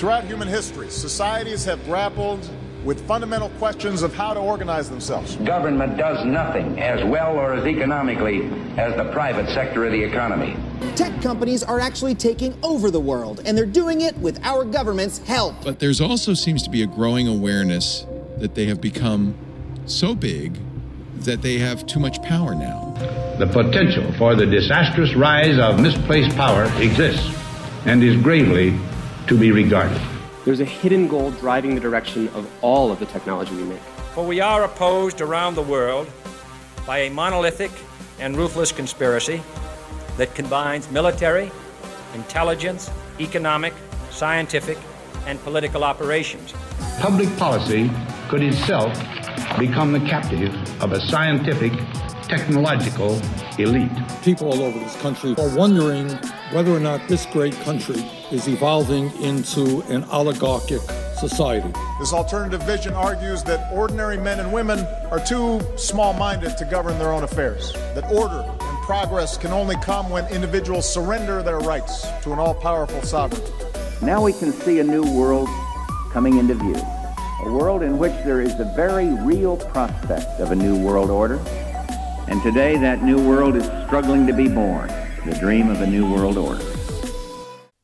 Throughout human history, societies have grappled with fundamental questions of how to organize themselves. Government does nothing as well or as economically as the private sector of the economy. Tech companies are actually taking over the world, and they're doing it with our government's help. But there's also seems to be a growing awareness that they have become so big that they have too much power now. The potential for the disastrous rise of misplaced power exists and is gravely to be regarded. There's a hidden goal driving the direction of all of the technology we make. For we are opposed around the world by a monolithic and ruthless conspiracy that combines military, intelligence, economic, scientific, and political operations. Public policy could itself become the captive of a scientific, technological elite. People all over this country are wondering whether or not this great country is evolving into an oligarchic society. This alternative vision argues that ordinary men and women are too small-minded to govern their own affairs, that order and progress can only come when individuals surrender their rights to an all-powerful sovereign. Now we can see a new world coming into view, a world in which there is a very real prospect of a new world order, and today that new world is struggling to be born, the dream of a new world order.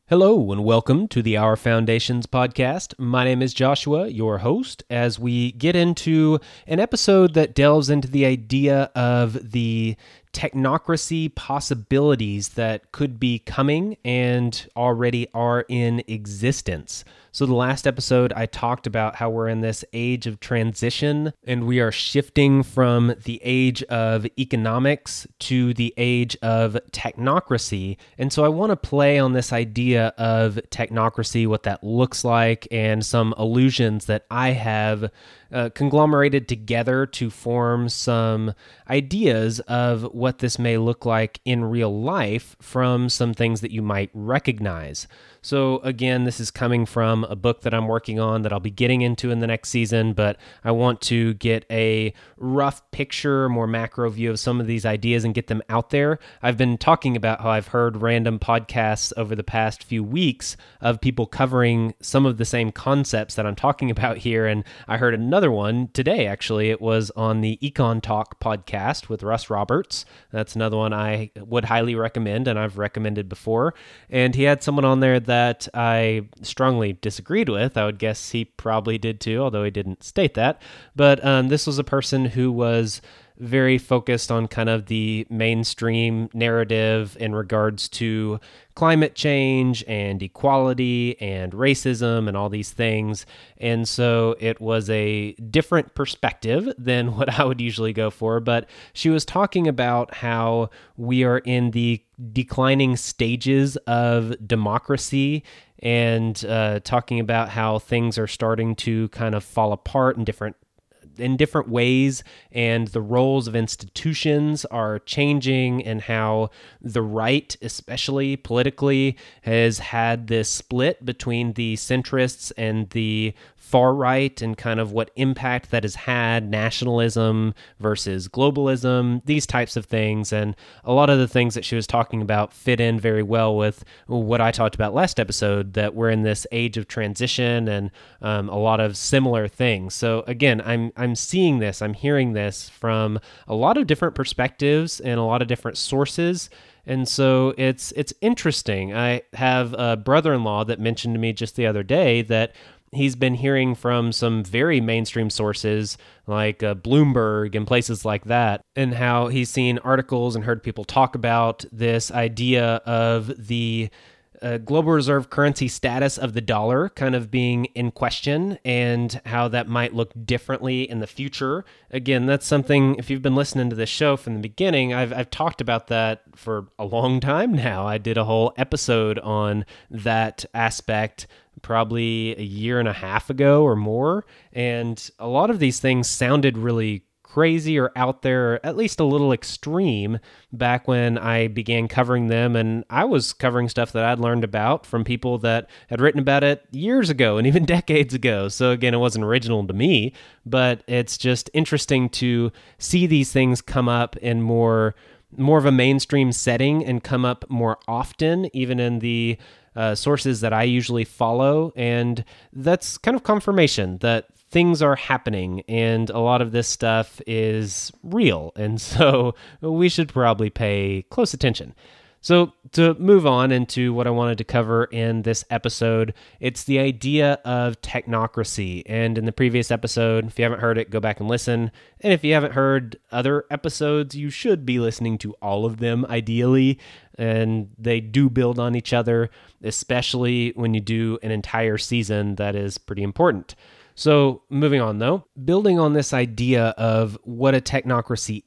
Hello and welcome to the Our Foundations podcast. My name is Joshua, your host, as we get into an episode that delves into the idea of the technocracy possibilities that could be coming and already are in existence. So the last episode, I talked about how we're in this age of transition and we are shifting from the age of economics to the age of technocracy. And so I want to play on this idea of technocracy, what that looks like, and some illusions that I have conglomerated together to form some ideas of what this may look like in real life from some things that you might recognize. So again, this is coming from a book that I'm working on that I'll be getting into in the next season, but I want to get a rough picture, more macro view of some of these ideas and get them out there. I've been talking about how I've heard random podcasts over the past few weeks of people covering some of the same concepts that I'm talking about here, and I heard another one today, actually. It was on the Econ Talk podcast with Russ Roberts. That's another one I would highly recommend, and I've recommended before. And he had someone on there that I strongly disagreed with. I would guess he probably did too, although he didn't state that. But this was a person who was very focused on kind of the mainstream narrative in regards to climate change and equality and racism and all these things. And so it was a different perspective than what I would usually go for. But she was talking about how we are in the declining stages of democracy and talking about how things are starting to kind of fall apart in different ways, and the roles of institutions are changing, and how the right, especially politically, has had this split between the centrists and the far right, and kind of what impact that has had, nationalism versus globalism, these types of things. And a lot of the things that she was talking about fit in very well with what I talked about last episode, that we're in this age of transition and a lot of similar things. So again, I'm seeing this, I'm hearing this from a lot of different perspectives and a lot of different sources. And so it's interesting. I have a brother-in-law that mentioned to me just the other day that he's been hearing from some very mainstream sources like Bloomberg and places like that, and how he's seen articles and heard people talk about this idea of the global reserve currency status of the dollar kind of being in question, and how that might look differently in the future. Again, that's something, if you've been listening to this show from the beginning, I've talked about that for a long time now. I did a whole episode on that aspect probably a year and a half ago or more, and a lot of these things sounded really crazy or out there, or at least a little extreme back when I began covering them. And I was covering stuff that I'd learned about from people that had written about it years ago and even decades ago. So again, it wasn't original to me, but it's just interesting to see these things come up in more of a mainstream setting and come up more often, even in the sources that I usually follow. And that's kind of confirmation that things are happening and a lot of this stuff is real. And so we should probably pay close attention. So to move on into what I wanted to cover in this episode, it's the idea of technocracy. And in the previous episode, if you haven't heard it, go back and listen. And if you haven't heard other episodes, you should be listening to all of them, ideally. And they do build on each other, especially when you do an entire season that is pretty important. So moving on, though, building on this idea of what a technocracy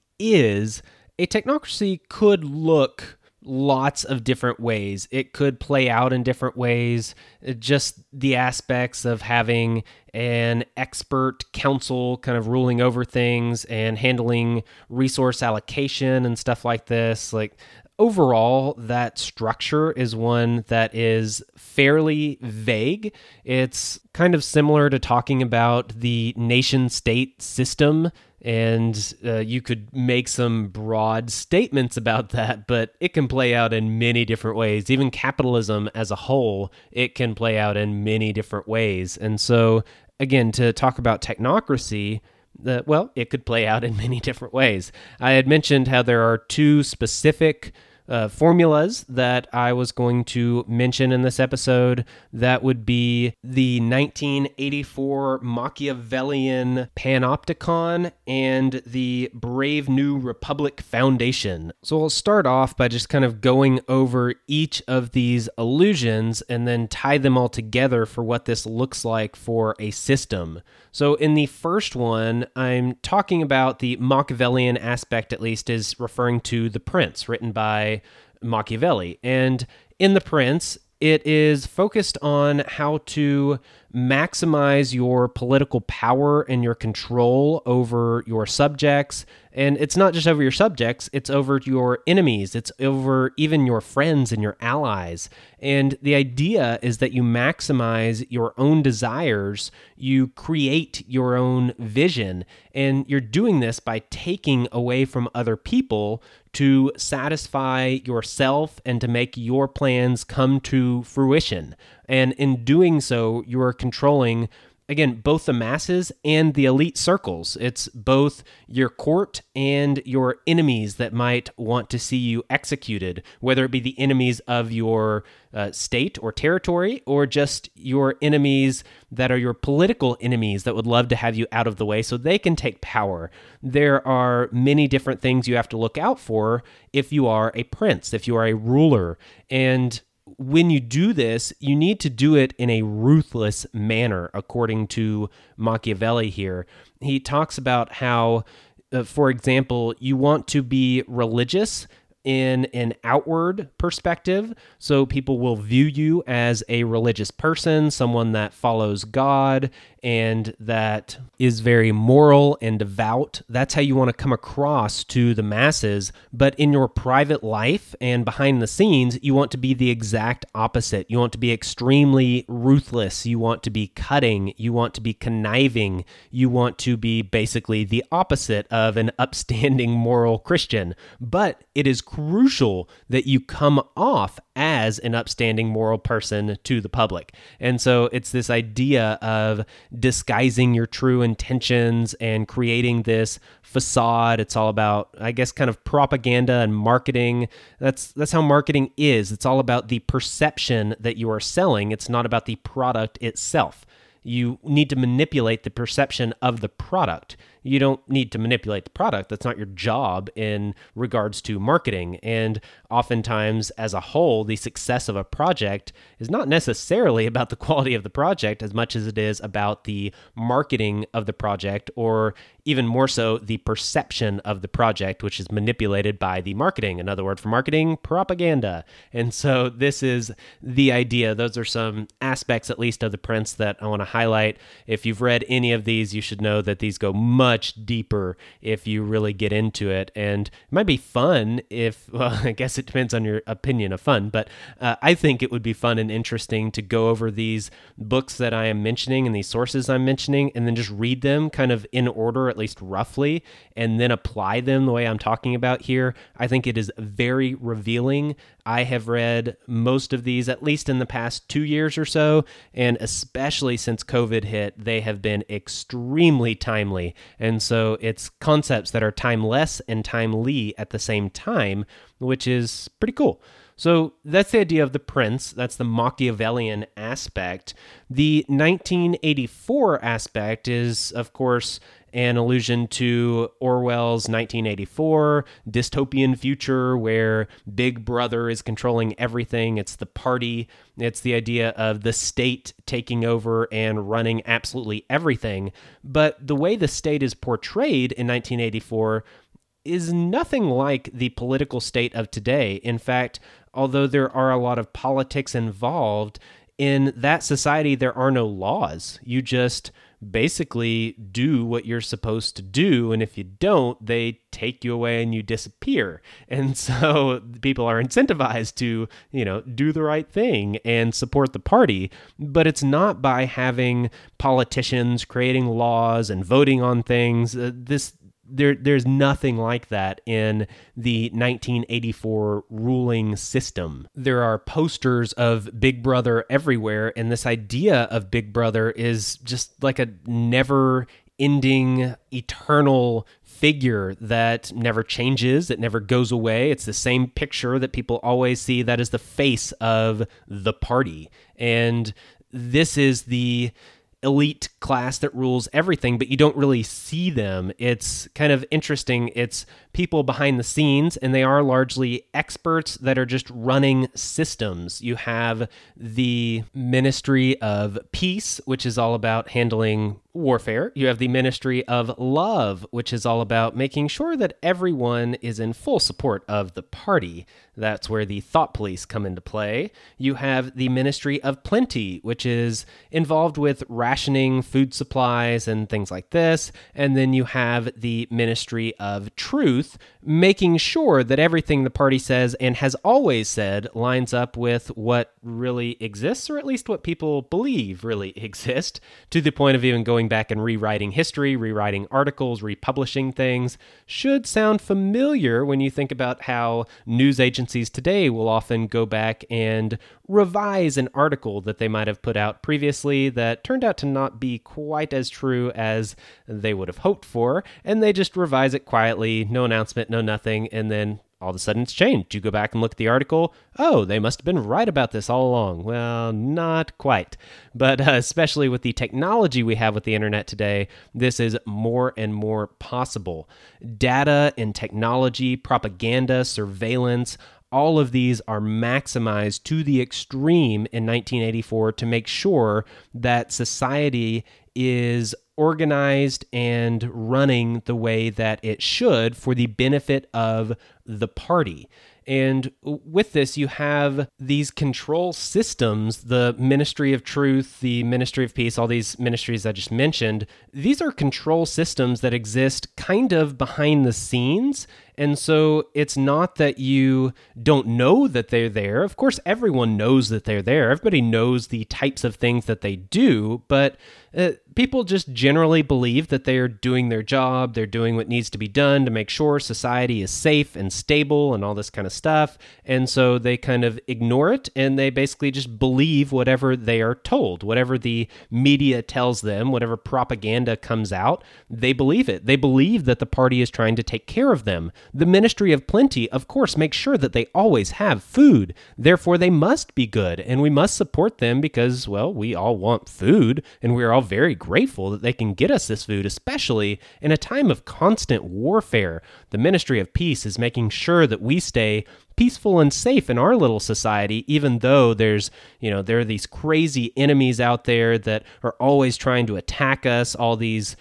could look lots of different ways. It could play out in different ways. Just the aspects of having an expert council kind of ruling over things and handling resource allocation and stuff like this. Like overall, that structure is one that is fairly vague. It's kind of similar to talking about the nation state system. And you could make some broad statements about that, but it can play out in many different ways. Even capitalism as a whole, it can play out in many different ways. And so, again, to talk about technocracy, it could play out in many different ways. I had mentioned how there are two specific formulas that I was going to mention in this episode. That would be the 1984 Machiavellian Panopticon and the Brave New Republic Foundation. So I'll start off by just kind of going over each of these allusions and then tie them all together for what this looks like for a system. So in the first one, I'm talking about the Machiavellian aspect, at least, is referring to The Prince, written by Machiavelli. And in The Prince, it is focused on how to maximize your political power and your control over your subjects. And it's not just over your subjects, it's over your enemies, it's over even your friends and your allies. And the idea is that you maximize your own desires, you create your own vision, and you're doing this by taking away from other people to satisfy yourself and to make your plans come to fruition. And in doing so, you're controlling, again, both the masses and the elite circles. It's both your court and your enemies that might want to see you executed, whether it be the enemies of your state or territory, or just your enemies that are your political enemies that would love to have you out of the way so they can take power. There are many different things you have to look out for if you are a prince, if you are a ruler. And when you do this, you need to do it in a ruthless manner, according to Machiavelli here. He talks about how, for example, you want to be religious in an outward perspective, so people will view you as a religious person, someone that follows God and that is very moral and devout. That's how you want to come across to the masses. But in your private life and behind the scenes, you want to be the exact opposite. You want to be extremely ruthless. You want to be cutting. You want to be conniving. You want to be basically the opposite of an upstanding moral Christian. But it is crucial that you come off as an upstanding moral person to the public. And so it's this idea of disguising your true intentions and creating this facade. It's all about, I guess, kind of propaganda and marketing. That's how marketing is. It's all about the perception that you are selling. It's not about the product itself. You need to manipulate the perception of the product. You don't need to manipulate the product. That's not your job in regards to marketing. And oftentimes, as a whole, the success of a project is not necessarily about the quality of the project as much as it is about the marketing of the project, or even more so, the perception of the project, which is manipulated by the marketing. Another word for marketing, propaganda. And so this is the idea. Those are some aspects, at least, of The Prince that I want to highlight. If you've read any of these, you should know that these go much deeper if you really get into it. And it might be fun if, I guess it depends on your opinion of fun, but I think it would be fun and interesting to go over these books that I am mentioning and these sources I'm mentioning, and then just read them kind of in order, at least roughly, and then apply them the way I'm talking about here. I think it is very revealing. I have read most of these, at least in the past 2 years or so, and especially since COVID hit, they have been extremely timely. And so it's concepts that are timeless and timely at the same time, which is pretty cool. So that's the idea of the prince. That's the Machiavellian aspect. The 1984 aspect is, of course, an allusion to Orwell's 1984 dystopian future where Big Brother is controlling everything. It's the party. It's the idea of the state taking over and running absolutely everything. But the way the state is portrayed in 1984 is nothing like the political state of today. In fact, although there are a lot of politics involved, in that society there are no laws. You just basically do what you're supposed to do, and if you don't, they take you away and you disappear. And so people are incentivized to, do the right thing and support the party, but it's not by having politicians creating laws and voting on things. There's nothing like that in the 1984 ruling system. There are posters of Big Brother everywhere, and this idea of Big Brother is just like a never-ending, eternal figure that never changes, it never goes away. It's the same picture that people always see. That is the face of the party. And this is the elite class that rules everything, but you don't really see them. It's kind of interesting. It's people behind the scenes, and they are largely experts that are just running systems. You have the Ministry of Peace, which is all about handling warfare. You have the Ministry of Love, which is all about making sure that everyone is in full support of the party. That's where the thought police come into play. You have the Ministry of Plenty, which is involved with rationing food supplies and things like this. And then you have the Ministry of Truth, making sure that everything the party says and has always said lines up with what really exists, or at least what people believe really exists, to the point of even going back and rewriting history, rewriting articles, republishing things. Should sound familiar when you think about how news agencies today will often go back and revise an article that they might have put out previously that turned out to not be quite as true as they would have hoped for, and they just revise it quietly, no announcement, no nothing, and then all of a sudden it's changed. You go back and look at the article, oh, they must have been right about this all along. Well, not quite. But especially with the technology we have with the internet today, this is more and more possible. Data and technology, propaganda, surveillance, all of these are maximized to the extreme in 1984 to make sure that society is organized and running the way that it should for the benefit of the party. And with this, you have these control systems, the Ministry of Truth, the Ministry of Peace, all these ministries I just mentioned. These are control systems that exist kind of behind the scenes. And so it's not that you don't know that they're there. Of course, everyone knows that they're there. Everybody knows the types of things that they do, but people just generally believe that they are doing their job. They're doing what needs to be done to make sure society is safe and stable and all this kind of stuff. And so they kind of ignore it, and they basically just believe whatever they are told, whatever the media tells them, whatever propaganda comes out, they believe it. They believe that the party is trying to take care of them. The Ministry of Plenty, of course, makes sure that they always have food. Therefore, they must be good, and we must support them because, well, we all want food, and we're all very grateful that they can get us this food, especially in a time of constant warfare. The Ministry of Peace is making sure that we stay peaceful and safe in our little society, even though there's, there are these crazy enemies out there that are always trying to attack us, all these,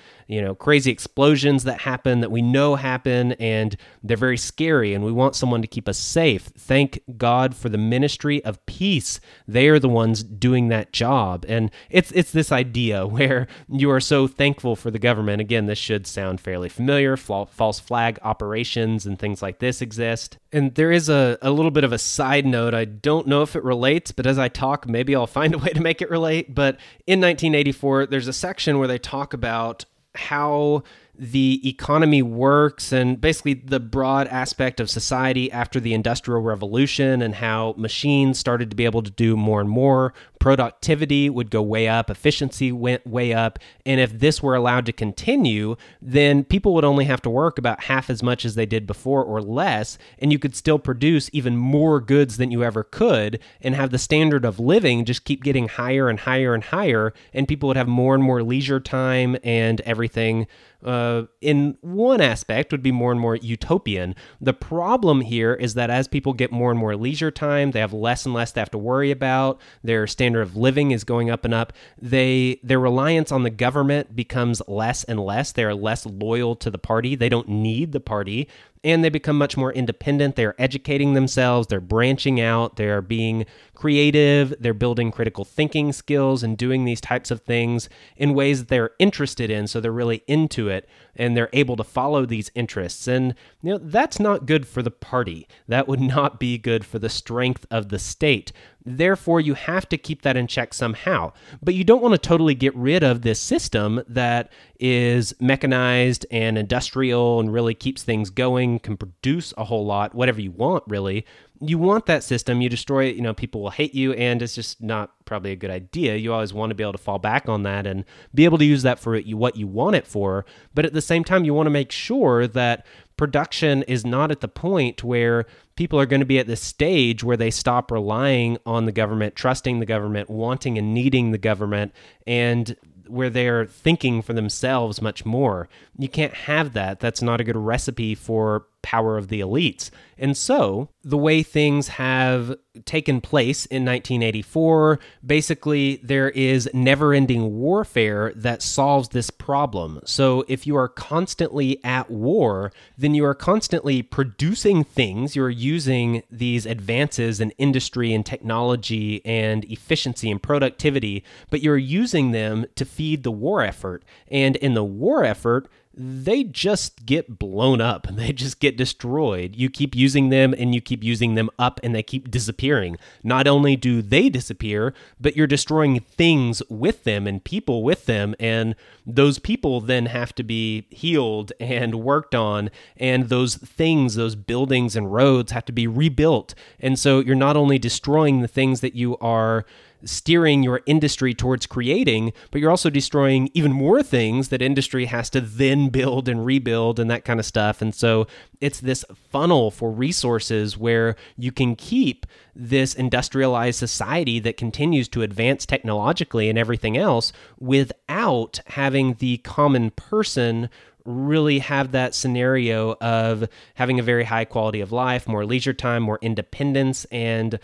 crazy explosions that happen that we know happen, and they're very scary, and we want someone to keep us safe. Thank God for the Ministry of Peace. They are the ones doing that job. And it's this idea where you are so thankful for the government. Again, this should sound fairly familiar. False flag operations and things like this exist. And there is a little bit of a side note. I don't know if it relates, but as I talk, maybe I'll find a way to make it relate. But in 1984, there's a section where they talk about how the economy works and basically the broad aspect of society after the Industrial Revolution and how machines started to be able to do more and more. Productivity would go way up, efficiency went way up. And if this were allowed to continue, then people would only have to work about half as much as they did before or less, and you could still produce even more goods than you ever could and have the standard of living just keep getting higher and higher and higher, and people would have more and more leisure time and everything. In one aspect would be more and more utopian. The problem here is that as people get more and more leisure time, they have less and less they have to worry about. Their standard of living is going up and up. Their reliance on the government becomes less and less. They are less loyal to the party. They don't need the party. And they become much more independent. They're educating themselves. They're branching out. They're being creative. They're building critical thinking skills and doing these types of things in ways that they're interested in. So they're really into it and they're able to follow these interests. And you know, that's not good for the party. That would not be good for the strength of the state. Therefore, you have to keep that in check somehow. But you don't want to totally get rid of this system that is mechanized and industrial and really keeps things going, can produce a whole lot, whatever you want, really. You want that system, you destroy it, you know, people will hate you, and it's just not probably a good idea. You always want to be able to fall back on that and be able to use that for what you want it for. But at the same time, you want to make sure that production is not at the point where people are going to be at this stage where they stop relying on the government, trusting the government, wanting and needing the government, and where they're thinking for themselves much more. You can't have that. That's not a good recipe for power of the elites. And so the way things have taken place in 1984, basically there is never-ending warfare that solves this problem. So if you are constantly at war, then you are constantly producing things. You're using these advances in industry and technology and efficiency and productivity, but you're using them to feed the war effort. And in the war effort, they just get blown up. They just get destroyed. You keep using them and you keep using them up and they keep disappearing. Not only do they disappear, but you're destroying things with them and people with them. And those people then have to be healed and worked on. And those things, those buildings and roads have to be rebuilt. And so you're not only destroying the things that you are steering your industry towards creating, but you're also destroying even more things that industry has to then build and rebuild and that kind of stuff. And so it's this funnel for resources where you can keep this industrialized society that continues to advance technologically and everything else without having the common person really have that scenario of having a very high quality of life, more leisure time, more independence, and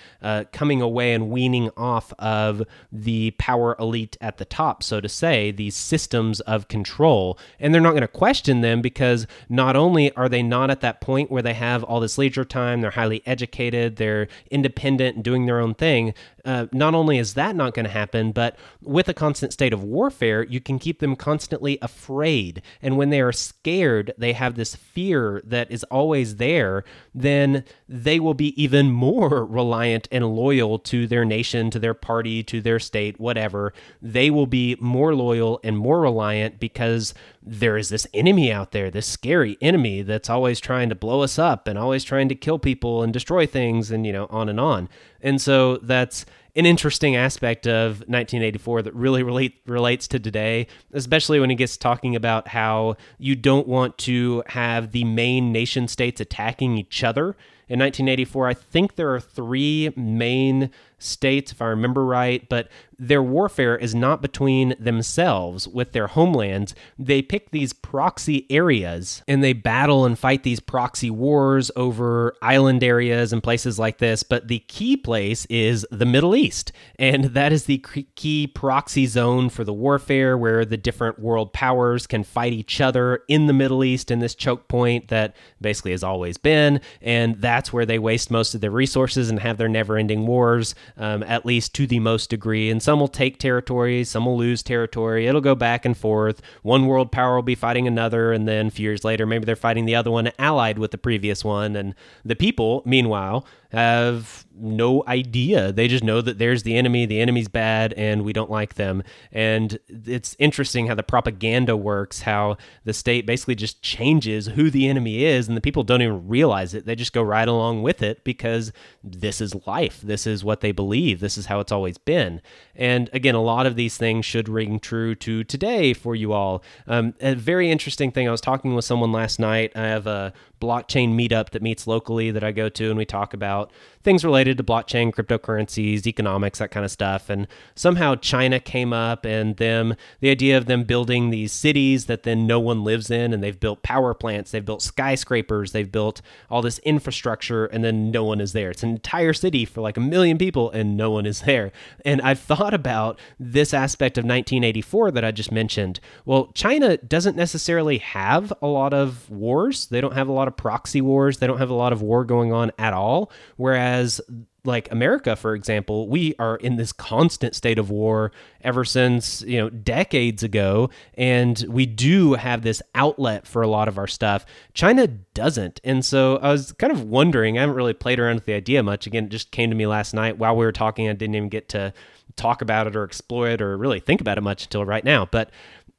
coming away and weaning off of the power elite at the top, so to say, these systems of control. And they're not going to question them because not only are they not at that point where they have all this leisure time, they're highly educated, they're independent and doing their own thing, not only is that not going to happen, but with a constant state of warfare, you can keep them constantly afraid. And when they are scared, they have this fear that is always there, then they will be even more reliant and loyal to their nation, to their party, to their state, whatever. They will be more loyal and more reliant because there is this enemy out there, this scary enemy that's always trying to blow us up and always trying to kill people and destroy things and, you know, on and on. And so that's an interesting aspect of 1984 that really relates to today, especially when it gets talking about how you don't want to have the main nation states attacking each other. In 1984, I think there are three main states, if I remember right, but their warfare is not between themselves with their homelands. They pick these proxy areas and they battle and fight these proxy wars over island areas and places like this. But the key place is the Middle East. And that is the key proxy zone for the warfare where the different world powers can fight each other in the Middle East in this choke point that basically has always been. And that's where they waste most of their resources and have their never-ending wars, at least to the most degree. And some will take territory, some will lose territory. It'll go back and forth. One world power will be fighting another, and then a few years later, maybe they're fighting the other one allied with the previous one. And the people, meanwhile, have no idea. They just know that there's the enemy, the enemy's bad, and we don't like them. And it's interesting how the propaganda works, how the state basically just changes who the enemy is, and the people don't even realize it. They just go right along with it because this is life. This is what they believe. This is how it's always been. And again, a lot of these things should ring true to today for you all. A very interesting thing, I was talking with someone last night. I have a blockchain meetup that meets locally that I go to, and we talk about things related to blockchain, cryptocurrencies, economics, that kind of stuff. And somehow China came up, and the idea of them building these cities that then no one lives in, and they've built power plants, they've built skyscrapers, they've built all this infrastructure, and then no one is there. It's an entire city for like 1 million people, and no one is there. And I've thought about this aspect of 1984 that I just mentioned. Well, China doesn't necessarily have a lot of wars. They don't have a lot of proxy wars. They don't have a lot of war going on at all. Whereas like America, for example, we are in this constant state of war ever since, decades ago. And we do have this outlet for a lot of our stuff. China doesn't. And so I was kind of wondering, I haven't really played around with the idea much. Again, it just came to me last night while we were talking. I didn't even get to talk about it or explore it or really think about it much until right now. But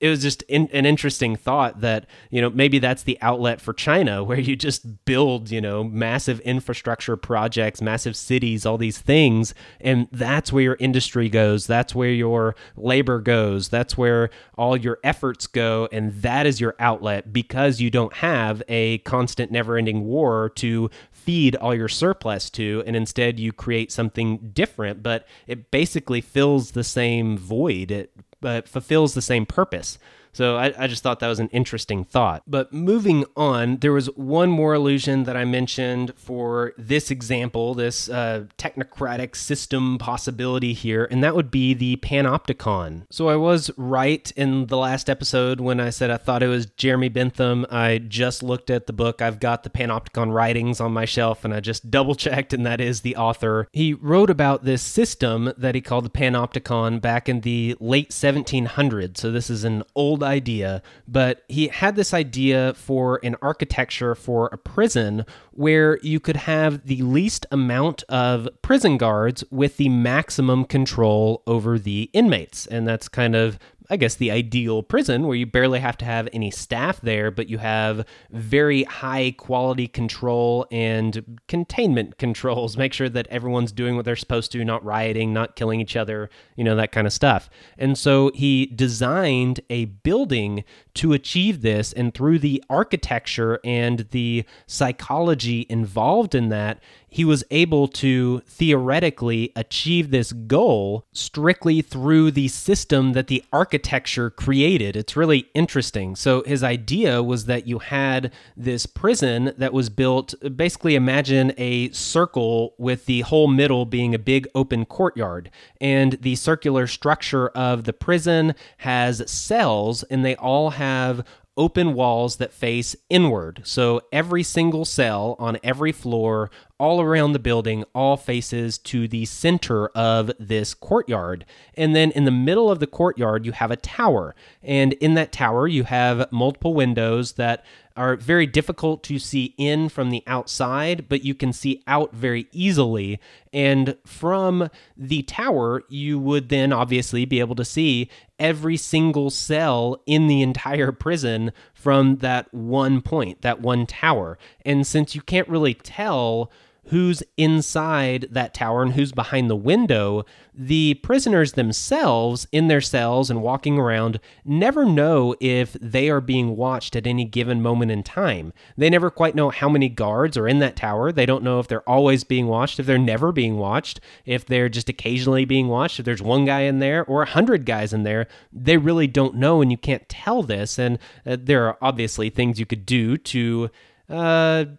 it was just an interesting thought that, maybe that's the outlet for China, where you just build, massive infrastructure projects, massive cities, all these things. And that's where your industry goes. That's where your labor goes. That's where all your efforts go. And that is your outlet, because you don't have a constant, never-ending war to feed all your surplus to. And instead, you create something different, but it basically fills the same void. But fulfills the same purpose. So I just thought that was an interesting thought. But moving on, there was one more illusion that I mentioned for this example, this technocratic system possibility here, and that would be the Panopticon. So I was right in the last episode when I said I thought it was Jeremy Bentham. I just looked at the book. I've got the Panopticon writings on my shelf, and I just double-checked, and that is the author. He wrote about this system that he called the Panopticon back in the late 1700s. So this is an old idea, but he had this idea for an architecture for a prison where you could have the least amount of prison guards with the maximum control over the inmates. And that's kind of, I guess, the ideal prison, where you barely have to have any staff there, but you have very high quality control and containment controls. Make sure that everyone's doing what they're supposed to, not rioting, not killing each other, that kind of stuff. And so he designed a building to achieve this, and through the architecture and the psychology involved in that, he was able to theoretically achieve this goal strictly through the system that the architecture created. It's really interesting. So his idea was that you had this prison that was built, basically imagine a circle with the whole middle being a big open courtyard. And the circular structure of the prison has cells, and they all have open walls that face inward. So every single cell on every floor, all around the building, all faces to the center of this courtyard. And then in the middle of the courtyard, you have a tower. And in that tower, you have multiple windows that are very difficult to see in from the outside, but you can see out very easily. And from the tower, you would then obviously be able to see every single cell in the entire prison from that one point, that one tower. And since you can't really tell who's inside that tower and who's behind the window, the prisoners themselves in their cells and walking around never know if they are being watched at any given moment in time. They never quite know how many guards are in that tower. They don't know if they're always being watched, if they're never being watched, if they're just occasionally being watched, if there's one guy in there or 100 guys in there. They really don't know, and you can't tell this. And there are obviously things you could do to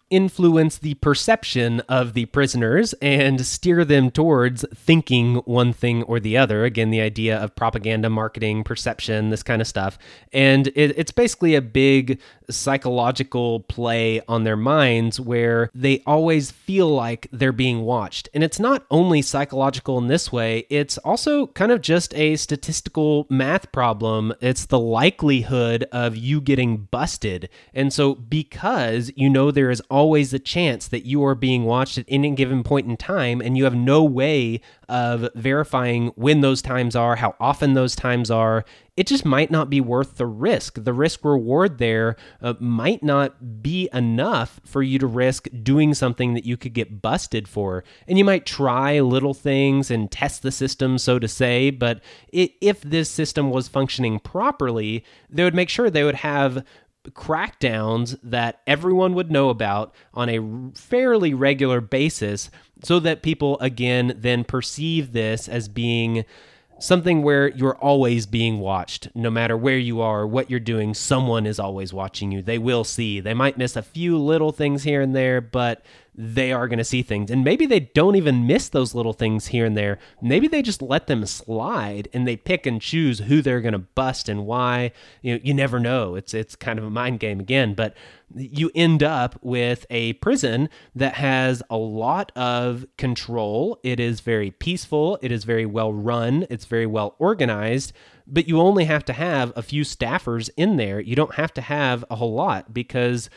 influence the perception of the prisoners and steer them towards thinking one thing or the other. Again, the idea of propaganda, marketing, perception, this kind of stuff. And it's basically a big psychological play on their minds where they always feel like they're being watched. And it's not only psychological in this way, it's also kind of just a statistical math problem. It's the likelihood of you getting busted. And so because that you know there is always a chance that you are being watched at any given point in time, and you have no way of verifying when those times are, how often those times are. It just might not be worth the risk. The risk reward there might not be enough for you to risk doing something that you could get busted for. And you might try little things and test the system, so to say, but if this system was functioning properly, they would make sure they would have crackdowns that everyone would know about on a fairly regular basis so that people, again, then perceive this as being something where you're always being watched. No matter where you are, what you're doing, someone is always watching you. They will see. They might miss a few little things here and there, but they are going to see things. And maybe they don't even miss those little things here and there. Maybe they just let them slide and they pick and choose who they're going to bust and why. You never know. It's kind of a mind game again, but you end up with a prison that has a lot of control. It is very peaceful. It is very well run. It's very well organized, but you only have to have a few staffers in there. You don't have to have a whole lot, because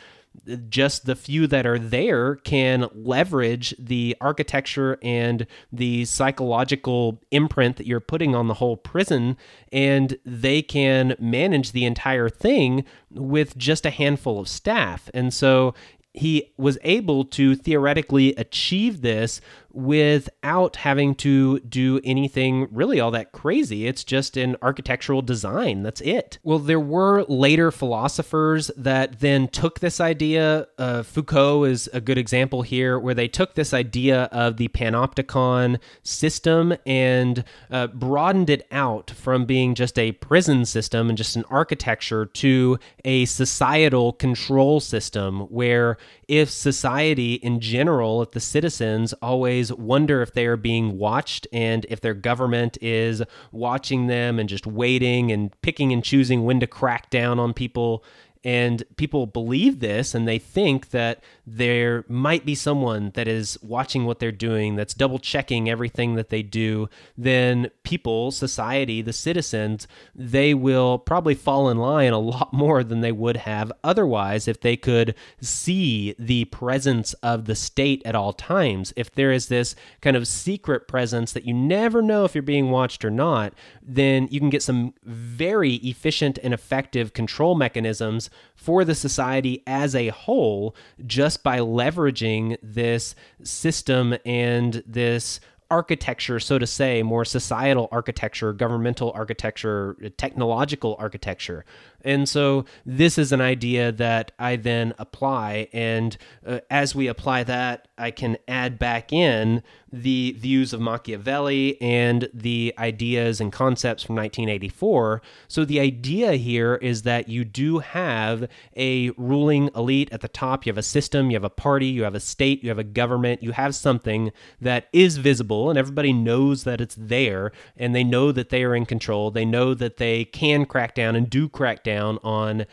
just the few that are there can leverage the architecture and the psychological imprint that you're putting on the whole prison, and they can manage the entire thing with just a handful of staff. And so he was able to theoretically achieve this without having to do anything really all that crazy. It's just an architectural design. That's it. Well, there were later philosophers that then took this idea. Foucault is a good example here, where they took this idea of the panopticon system and broadened it out from being just a prison system and just an architecture to a societal control system, where if society in general, if the citizens always wonder if they are being watched and if their government is watching them and just waiting and picking and choosing when to crack down on people, and people believe this and they think that there might be someone that is watching what they're doing, that's double-checking everything that they do, then people, society, the citizens, they will probably fall in line a lot more than they would have otherwise if they could see the presence of the state at all times. If there is this kind of secret presence that you never know if you're being watched or not, then you can get some very efficient and effective control mechanisms for the society as a whole, just by leveraging this system and this architecture, so to say, more societal architecture, governmental architecture, technological architecture. And so this is an idea that I then apply. And as we apply that, I can add back in the views of Machiavelli and the ideas and concepts from 1984. So the idea here is that you do have a ruling elite at the top. You have a system, you have a party, you have a state, you have a government, you have something that is visible and everybody knows that it's there and they know that they are in control. They know that they can crack down and do crack down on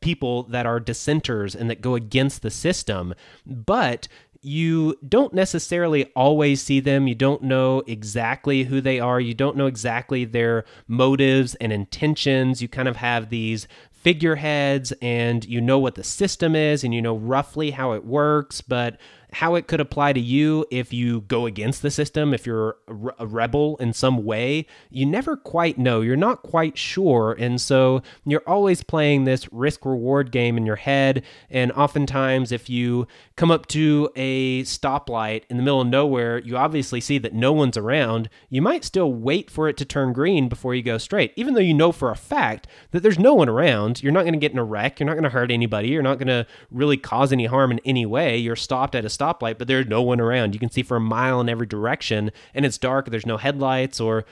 people that are dissenters and that go against the system. But you don't necessarily always see them. You don't know exactly who they are. You don't know exactly their motives and intentions. You kind of have these figureheads, and you know what the system is, and you know roughly how it works, but how it could apply to you if you go against the system, if you're a rebel in some way, you never quite know. You're not quite sure. And so you're always playing this risk-reward game in your head. And oftentimes, if you come up to a stoplight in the middle of nowhere, you obviously see that no one's around. You might still wait for it to turn green before you go straight, even though you know for a fact that there's no one around. You're not going to get in a wreck. You're not going to hurt anybody. You're not going to really cause any harm in any way. You're stopped at a stoplight, but there's no one around. You can see for a mile in every direction, and it's dark. There's no headlights, or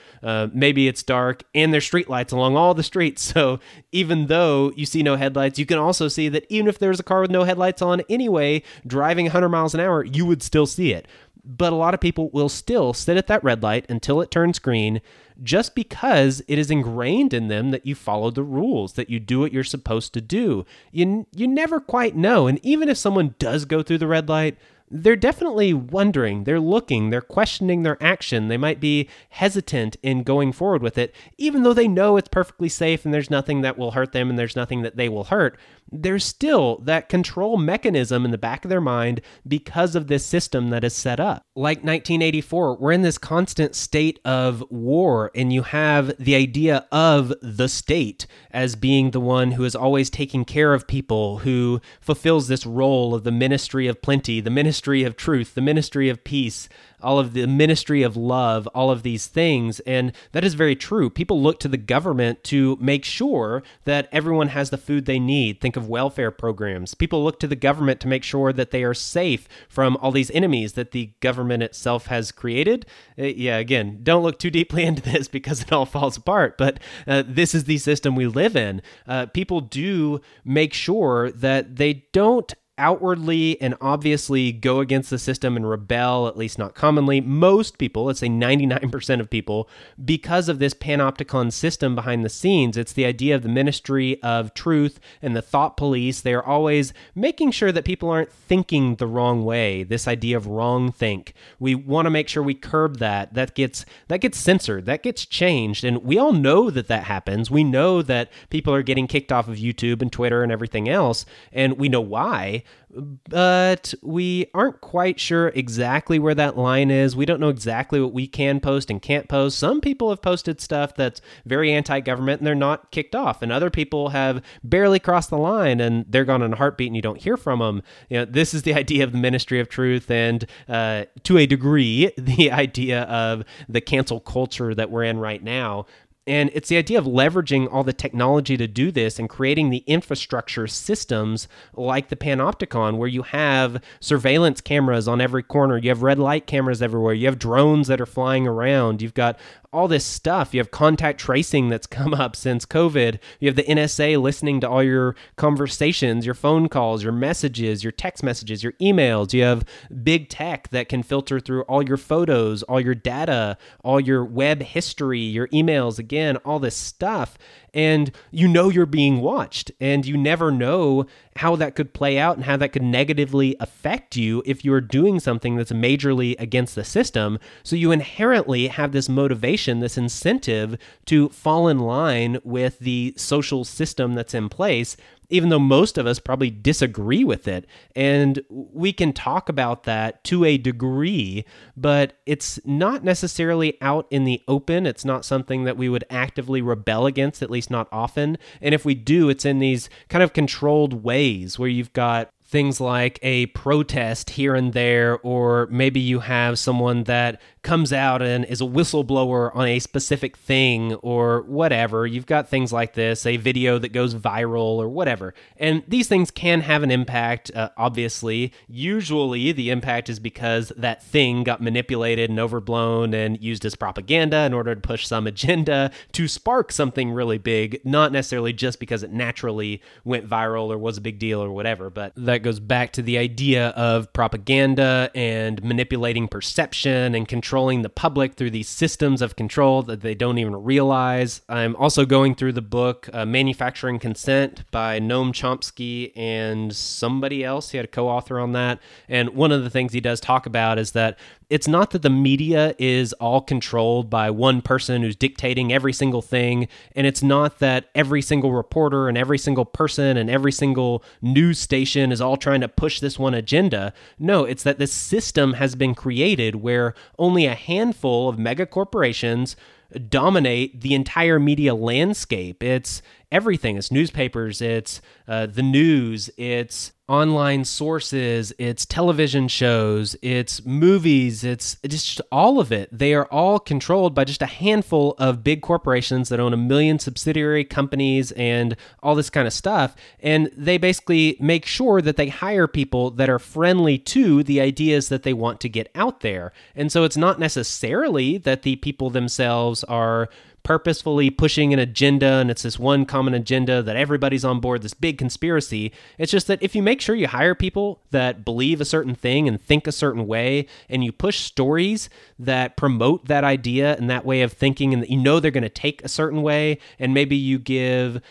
maybe it's dark and there's streetlights along all the streets. So even though you see no headlights, you can also see that even if there's a car with no headlights on anyway, driving 100 miles an hour, you would still see it. But a lot of people will still sit at that red light until it turns green, just because it is ingrained in them that you follow the rules, that you do what you're supposed to do. You never quite know. And even if someone does go through the red light, they're definitely wondering, they're looking, they're questioning their action. They might be hesitant in going forward with it, even though they know it's perfectly safe and there's nothing that will hurt them and there's nothing that they will hurt. There's still that control mechanism in the back of their mind because of this system that is set up. Like 1984, we're in this constant state of war, and you have the idea of the state as being the one who is always taking care of people, who fulfills this role of the ministry of plenty, the ministry of truth, the ministry of peace, all of the ministry of love, all of these things. And that is very true. People look to the government to make sure that everyone has the food they need. Think of welfare programs. People look to the government to make sure that they are safe from all these enemies that the government itself has created. Yeah, again, don't look too deeply into this because it all falls apart, but this is the system we live in. People do make sure that they don't outwardly and obviously go against the system and rebel, at least not commonly. Most people, let's say 99% of people, because of this panopticon system behind the scenes, it's the idea of the ministry of truth and the thought police. They are always making sure that people aren't thinking the wrong way, this idea of wrong think. We want to make sure we curb that. That gets censored. That gets changed. And we all know that that happens. We know that people are getting kicked off of YouTube and Twitter and everything else, and we know why. But we aren't quite sure exactly where that line is. We don't know exactly what we can post and can't post. Some people have posted stuff that's very anti-government and they're not kicked off. And other people have barely crossed the line and they're gone in a heartbeat and you don't hear from them. You know, this is the idea of the ministry of truth and to a degree, the idea of the cancel culture that we're in right now. And it's the idea of leveraging all the technology to do this and creating the infrastructure systems like the Panopticon, where you have surveillance cameras on every corner, you have red light cameras everywhere, you have drones that are flying around, you've got all this stuff. You have contact tracing that's come up since COVID. You have the NSA listening to all your conversations, your phone calls, your messages, your text messages, your emails. You have big tech that can filter through all your photos, all your data, all your web history, your emails, again, all this stuff. And you know you're being watched, and you never know how that could play out and how that could negatively affect you if you're doing something that's majorly against the system. So you inherently have this motivation, this incentive to fall in line with the social system that's in place, even though most of us probably disagree with it. And we can talk about that to a degree, but it's not necessarily out in the open. It's not something that we would actively rebel against, at least not often. And if we do, it's in these kind of controlled ways where you've got things like a protest here and there, or maybe you have someone that comes out and is a whistleblower on a specific thing or whatever. You've got things like this, a video that goes viral or whatever. And these things can have an impact, obviously. Usually the impact is because that thing got manipulated and overblown and used as propaganda in order to push some agenda to spark something really big, not necessarily just because it naturally went viral or was a big deal or whatever, but that goes back to the idea of propaganda and manipulating perception and controlling the public through these systems of control that they don't even realize. I'm also going through the book Manufacturing Consent by Noam Chomsky and somebody else. He had a co-author on that. And one of the things he does talk about is that it's not that the media is all controlled by one person who's dictating every single thing, and it's not that every single reporter and every single person and every single news station is all trying to push this one agenda. No, it's that this system has been created where only a handful of mega corporations dominate the entire media landscape. It's everything. It's newspapers, it's the news, it's online sources, it's television shows, it's movies, it's just all of it. They are all controlled by just a handful of big corporations that own a million subsidiary companies and all this kind of stuff. And they basically make sure that they hire people that are friendly to the ideas that they want to get out there. And so it's not necessarily that the people themselves are purposefully pushing an agenda and it's this one common agenda that everybody's on board, this big conspiracy. It's just that if you make sure you hire people that believe a certain thing and think a certain way, and you push stories that promote that idea and that way of thinking, and that you know they're going to take a certain way, and maybe you give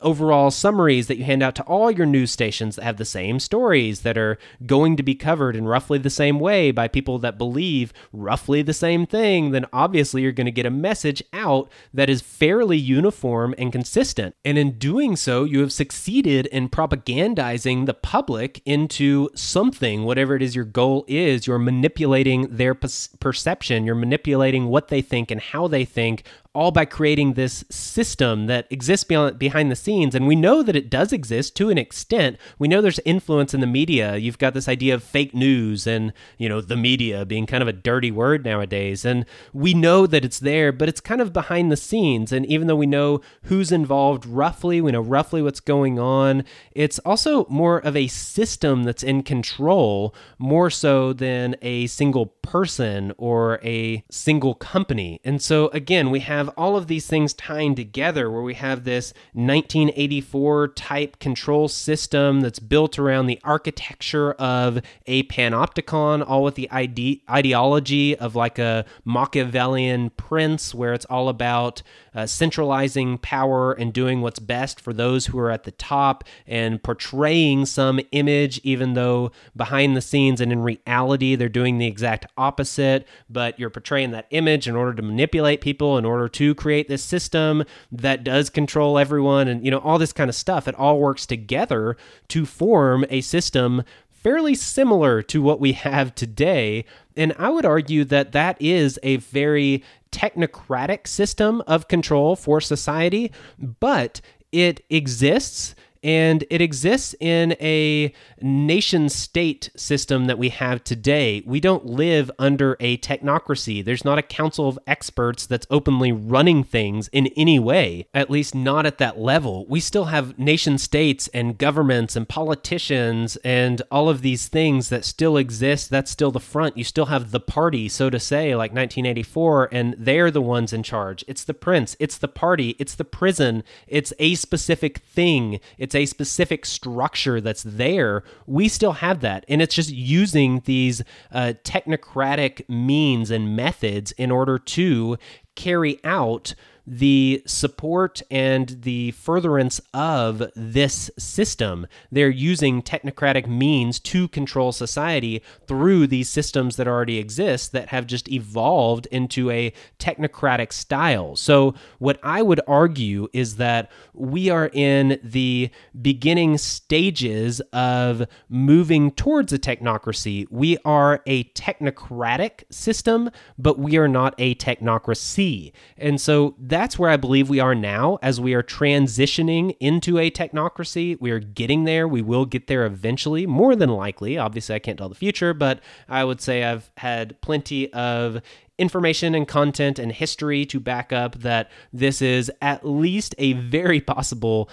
overall summaries that you hand out to all your news stations that have the same stories that are going to be covered in roughly the same way by people that believe roughly the same thing, then obviously you're going to get a message out that is fairly uniform and consistent. And in doing so, you have succeeded in propagandizing the public into something, whatever it is your goal is. You're manipulating their perception. You're manipulating what they think and how they think, all by creating this system that exists behind the scenes. And we know that it does exist to an extent. We know there's influence in the media. You've got this idea of fake news and, you know, the media being kind of a dirty word nowadays. And we know that it's there, but it's kind of behind the scenes. And even though we know who's involved roughly, we know roughly what's going on, it's also more of a system that's in control, more so than a single person or a single company. And so again, we have all of these things tying together where we have this 1984 type control system that's built around the architecture of a panopticon, all with the ideology of like a Machiavellian prince, where it's all about centralizing power and doing what's best for those who are at the top and portraying some image, even though behind the scenes and in reality they're doing the exact opposite. But you're portraying that image in order to manipulate people, in order to create this system that does control everyone, and, you know, all this kind of stuff. It all works together to form a system fairly similar to what we have today. And I would argue that that is a very technocratic system of control for society, but it exists. And it exists in a nation-state system that we have today. We don't live under a technocracy. There's not a council of experts that's openly running things in any way, at least not at that level. We still have nation-states and governments and politicians and all of these things that still exist. That's still the front. You still have the party, so to say, like 1984, and they're the ones in charge. It's the prince. It's the party. It's the prison. It's a specific thing. It's a specific structure that's there. We still have that. And it's just using these technocratic means and methods in order to carry out the support and the furtherance of this system. They're using technocratic means to control society through these systems that already exist that have just evolved into a technocratic style. So what I would argue is that we are in the beginning stages of moving towards a technocracy. We are a technocratic system, but we are not a technocracy. And so that's where I believe we are now, as we are transitioning into a technocracy. We are getting there. We will get there eventually, more than likely. Obviously, I can't tell the future, but I would say I've had plenty of information and content and history to back up that this is at least a very possible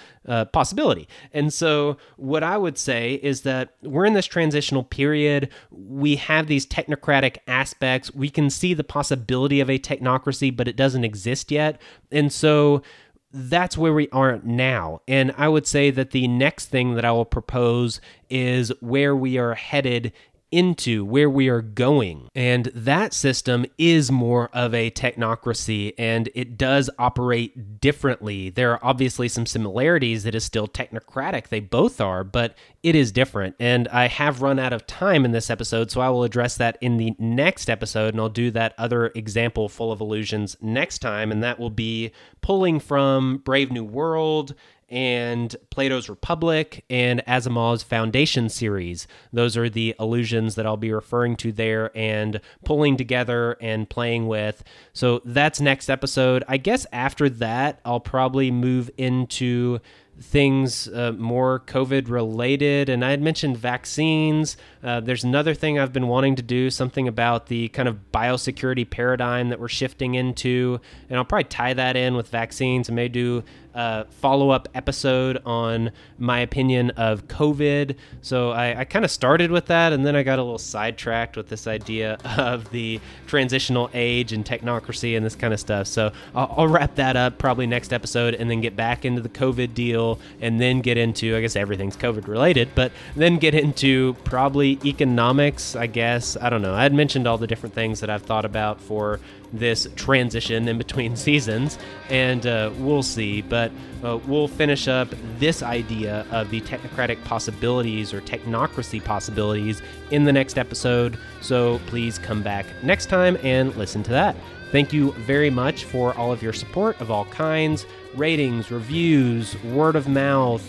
possibility. And so what I would say is that we're in this transitional period. We have these technocratic aspects. We can see the possibility of a technocracy, but it doesn't exist yet. And so that's where we are now. And I would say that the next thing that I will propose is where we are headed into, where we are going. And that system is more of a technocracy, and it does operate differently. There are obviously some similarities. That is still technocratic. They both are, but it is different. And I have run out of time in this episode, so I will address that in the next episode, and I'll do that other example full of illusions next time, and that will be pulling from Brave New World and Plato's Republic and Asimov's Foundation series. Those are the illusions that I'll be referring to there and pulling together and playing with. So that's next episode. I guess after that, I'll probably move into things more COVID related. And I had mentioned vaccines. There's another thing I've been wanting to do, something about the kind of biosecurity paradigm that we're shifting into. And I'll probably tie that in with vaccines and maybe do a follow-up episode on my opinion of COVID. So I kind of started with that, and then I got a little sidetracked with this idea of the transitional age and technocracy and this kind of stuff. So I'll wrap that up probably next episode and then get back into the COVID deal deal, and then get into, I guess everything's COVID related, but then get into probably economics, I guess. I don't know. I had mentioned all the different things that I've thought about for this transition in between seasons, and we'll see. But we'll finish up this idea of the technocratic possibilities or technocracy possibilities in the next episode. So please come back next time and listen to that. Thank you very much for all of your support of all kinds, ratings, reviews, word of mouth,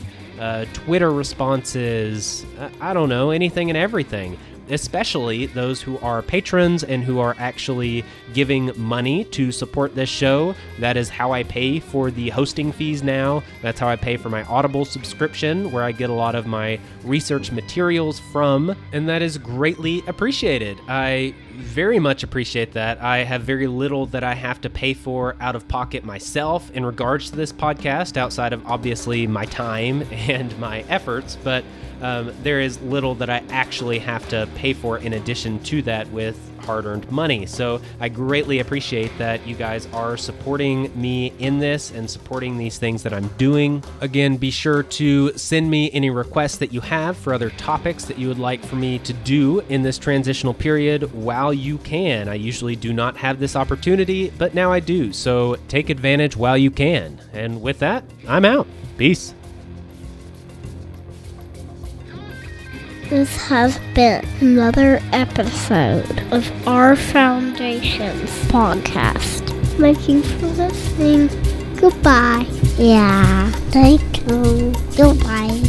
Twitter responses, I don't know, anything and everything. Especially those who are patrons and who are actually giving money to support this show. That is how I pay for the hosting fees now. That's how I pay for my Audible subscription, where I get a lot of my research materials from, and that is greatly appreciated. I very much appreciate that. I have very little that I have to pay for out of pocket myself in regards to this podcast, outside of obviously my time and my efforts, but there is little that I actually have to pay for in addition to that with hard-earned money. So I greatly appreciate that you guys are supporting me in this and supporting these things that I'm doing. Again, be sure to send me any requests that you have for other topics that you would like for me to do in this transitional period while you can. I usually do not have this opportunity, but now I do. So take advantage while you can. And with that, I'm out. Peace. This has been another episode of Our Foundations podcast. Thank you for listening. Goodbye. Yeah, thank you. Goodbye.